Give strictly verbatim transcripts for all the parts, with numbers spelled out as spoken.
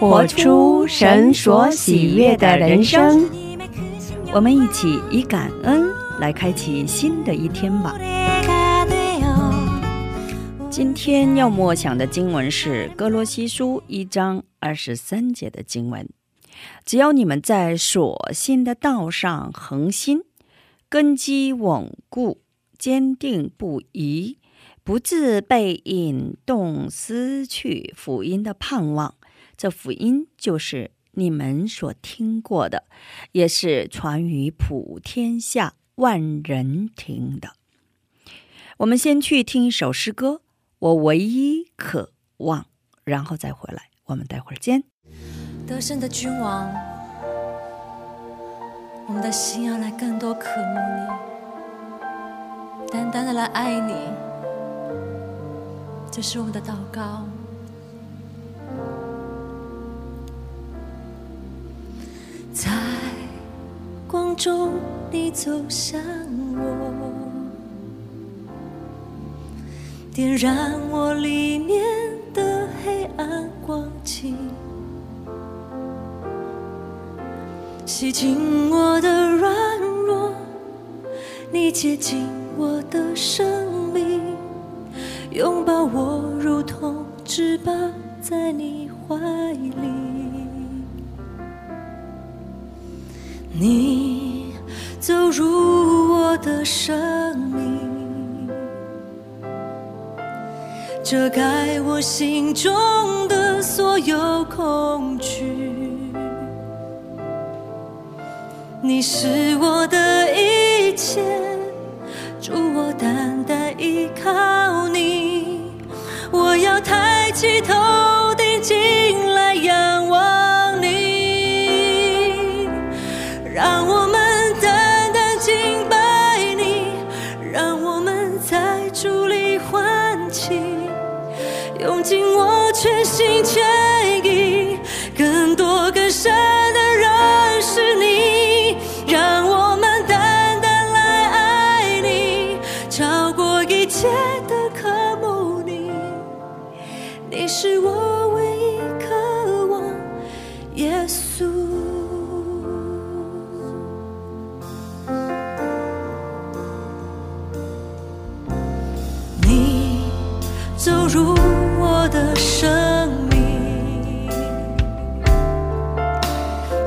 活出神所喜悦的人生。我们一起以感恩来开启新的一天吧。今天要默想的经文是哥罗西书一章二十三节的经文，只要你们在所信的道上恒心，根基稳固， 坚定不移，不自背应，动思去福音的盼望。这福音就是你们所听过的，也是传于普天下万人听的。我们先去听首诗歌，我唯一渴望，然后再回来，我们待会儿见。得胜的君王，我们的心要来更多渴慕你， 单单的来爱你，这是我们的祷告。在光中你走向我，点燃我里面的黑暗光景，洗净我的软弱，你接近 我的生命，拥抱我如同翅膀在你怀里。你走入我的生命，遮盖我心中的所有恐惧。你是我的一切， 主我单单依靠你，我要抬起头，定睛来仰望你，让我们单单敬拜你，让我们再主力欢庆，用尽我全心全意，更多更深的认识你。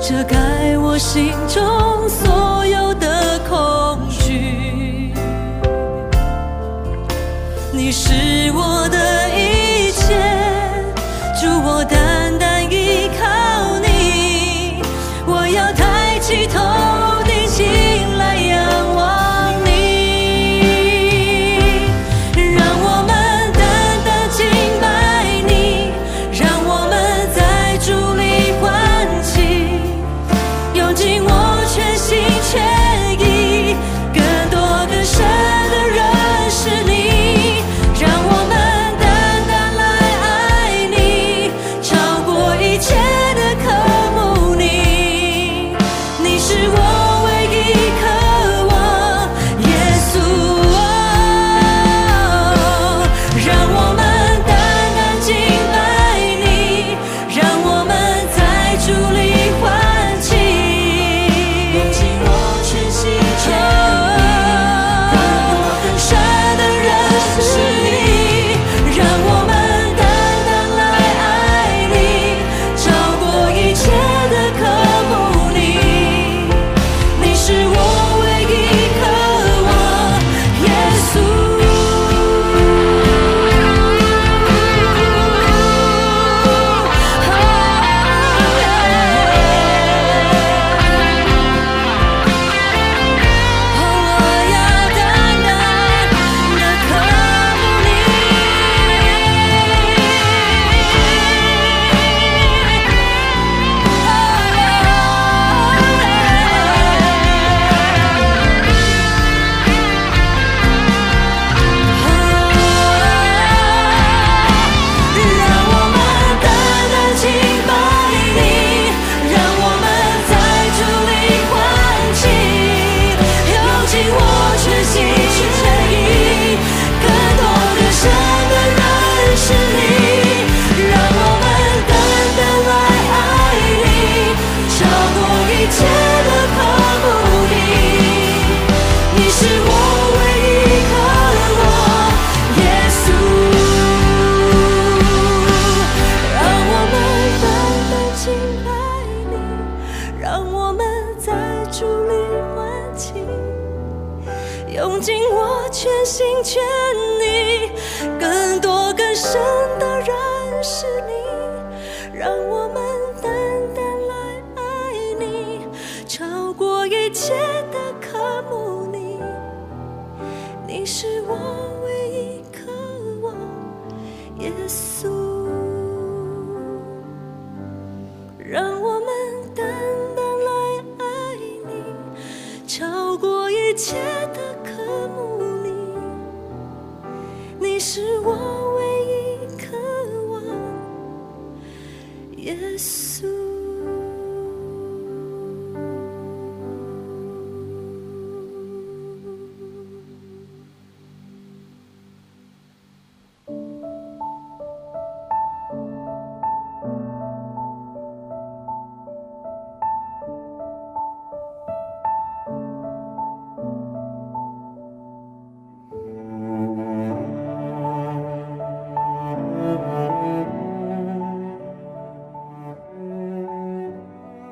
遮盖我心中所有的空虚，你是我的一切，主我单单依靠你，我要抬起头，定睛来仰望你，让我们单单敬拜你，让我们再主力欢庆，用尽我全心全意，更多更深的认识你，让我们让我们在竹林欢庆，用尽我全心全意，更多更深的认识你，让我们单单来爱你，超过一切的渴慕你，你是我唯一渴望，耶稣，让我们单单来爱你，超过一切的渴慕你，你是我唯一渴望，耶稣。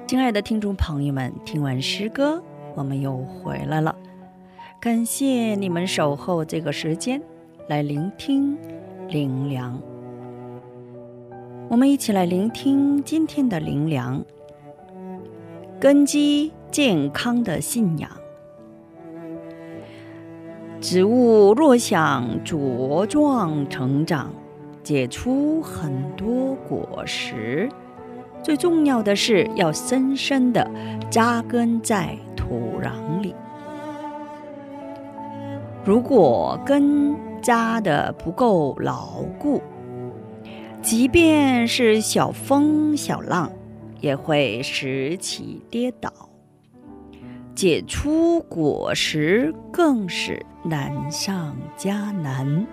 亲爱的听众朋友们，听完诗歌，我们又回来了。感谢你们守候这个时间来聆听灵粮。我们一起来聆听今天的灵粮，根基健康的信仰。植物若想茁壮成长，结出很多果实， 最重要的是要深深地扎根在土壤里。如果根扎得不够牢固，即便是小风小浪也会使其跌倒，结出果实更是难上加难。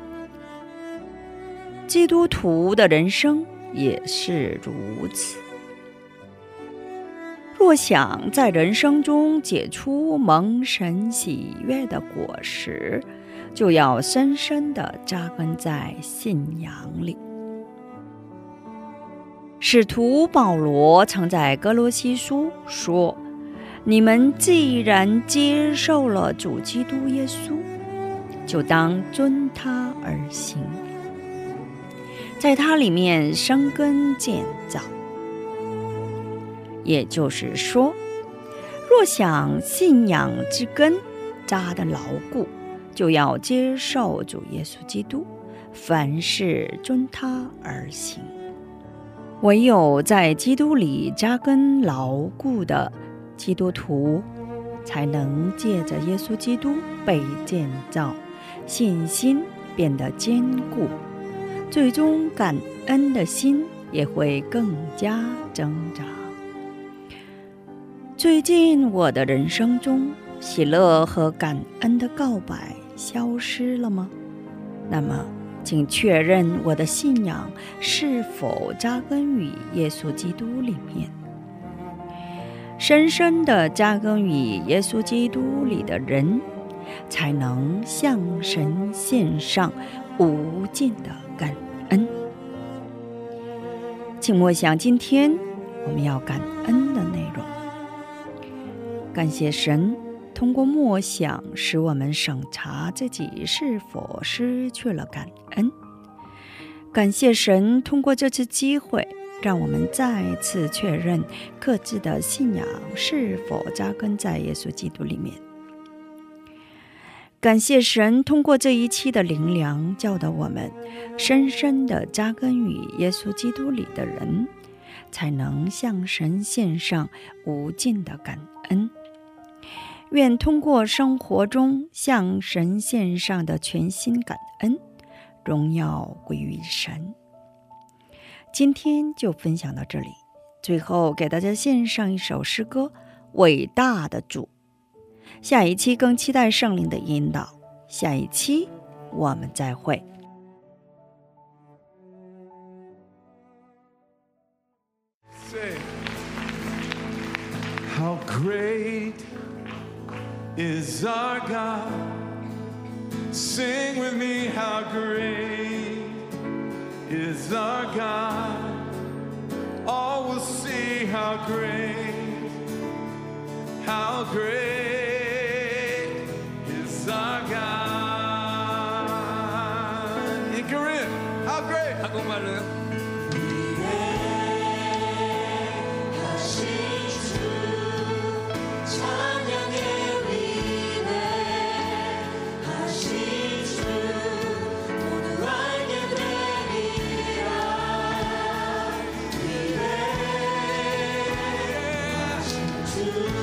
基督徒的人生 也是如此。若想在人生中结出蒙神喜悦的果实，就要深深地扎根在信仰里。使徒保罗曾在哥罗西书说：“你们既然接受了主基督耶稣，就当遵他而行。” 在他里面生根建造，也就是说，若想信仰之根扎得牢固，就要接受主耶稣基督，凡事遵他而行。唯有在基督里扎根牢固的基督徒，才能借着耶稣基督被建造，信心变得坚固， 最终感恩的心也会更加增长。最近我的人生中喜乐和感恩的告白消失了吗？那么请确认我的信仰是否扎根于耶稣基度里面，深深地扎根于耶稣基度里的人才能向神献上 无尽的感恩。请默想今天我们要感恩的内容，感谢神通过默想使我们省察自己是否失去了感恩，感谢神通过这次机会让我们再次确认各自的信仰是否扎根在耶稣基督里面。 感谢神通过这一期的灵粮教导我们深深地扎根于耶稣基督里的人才能向神献上无尽的感恩。愿通过生活中向神献上的全心感恩，荣耀归于神。今天就分享到这里，最后给大家献上一首诗歌《伟大的主》。 下一期更期待圣灵的引导，下一期我们再会。 How great is our God? Sing with me, how great is our God? All will see how great How great is our God. In Korean, how great. 한국말로요. We'll be right back.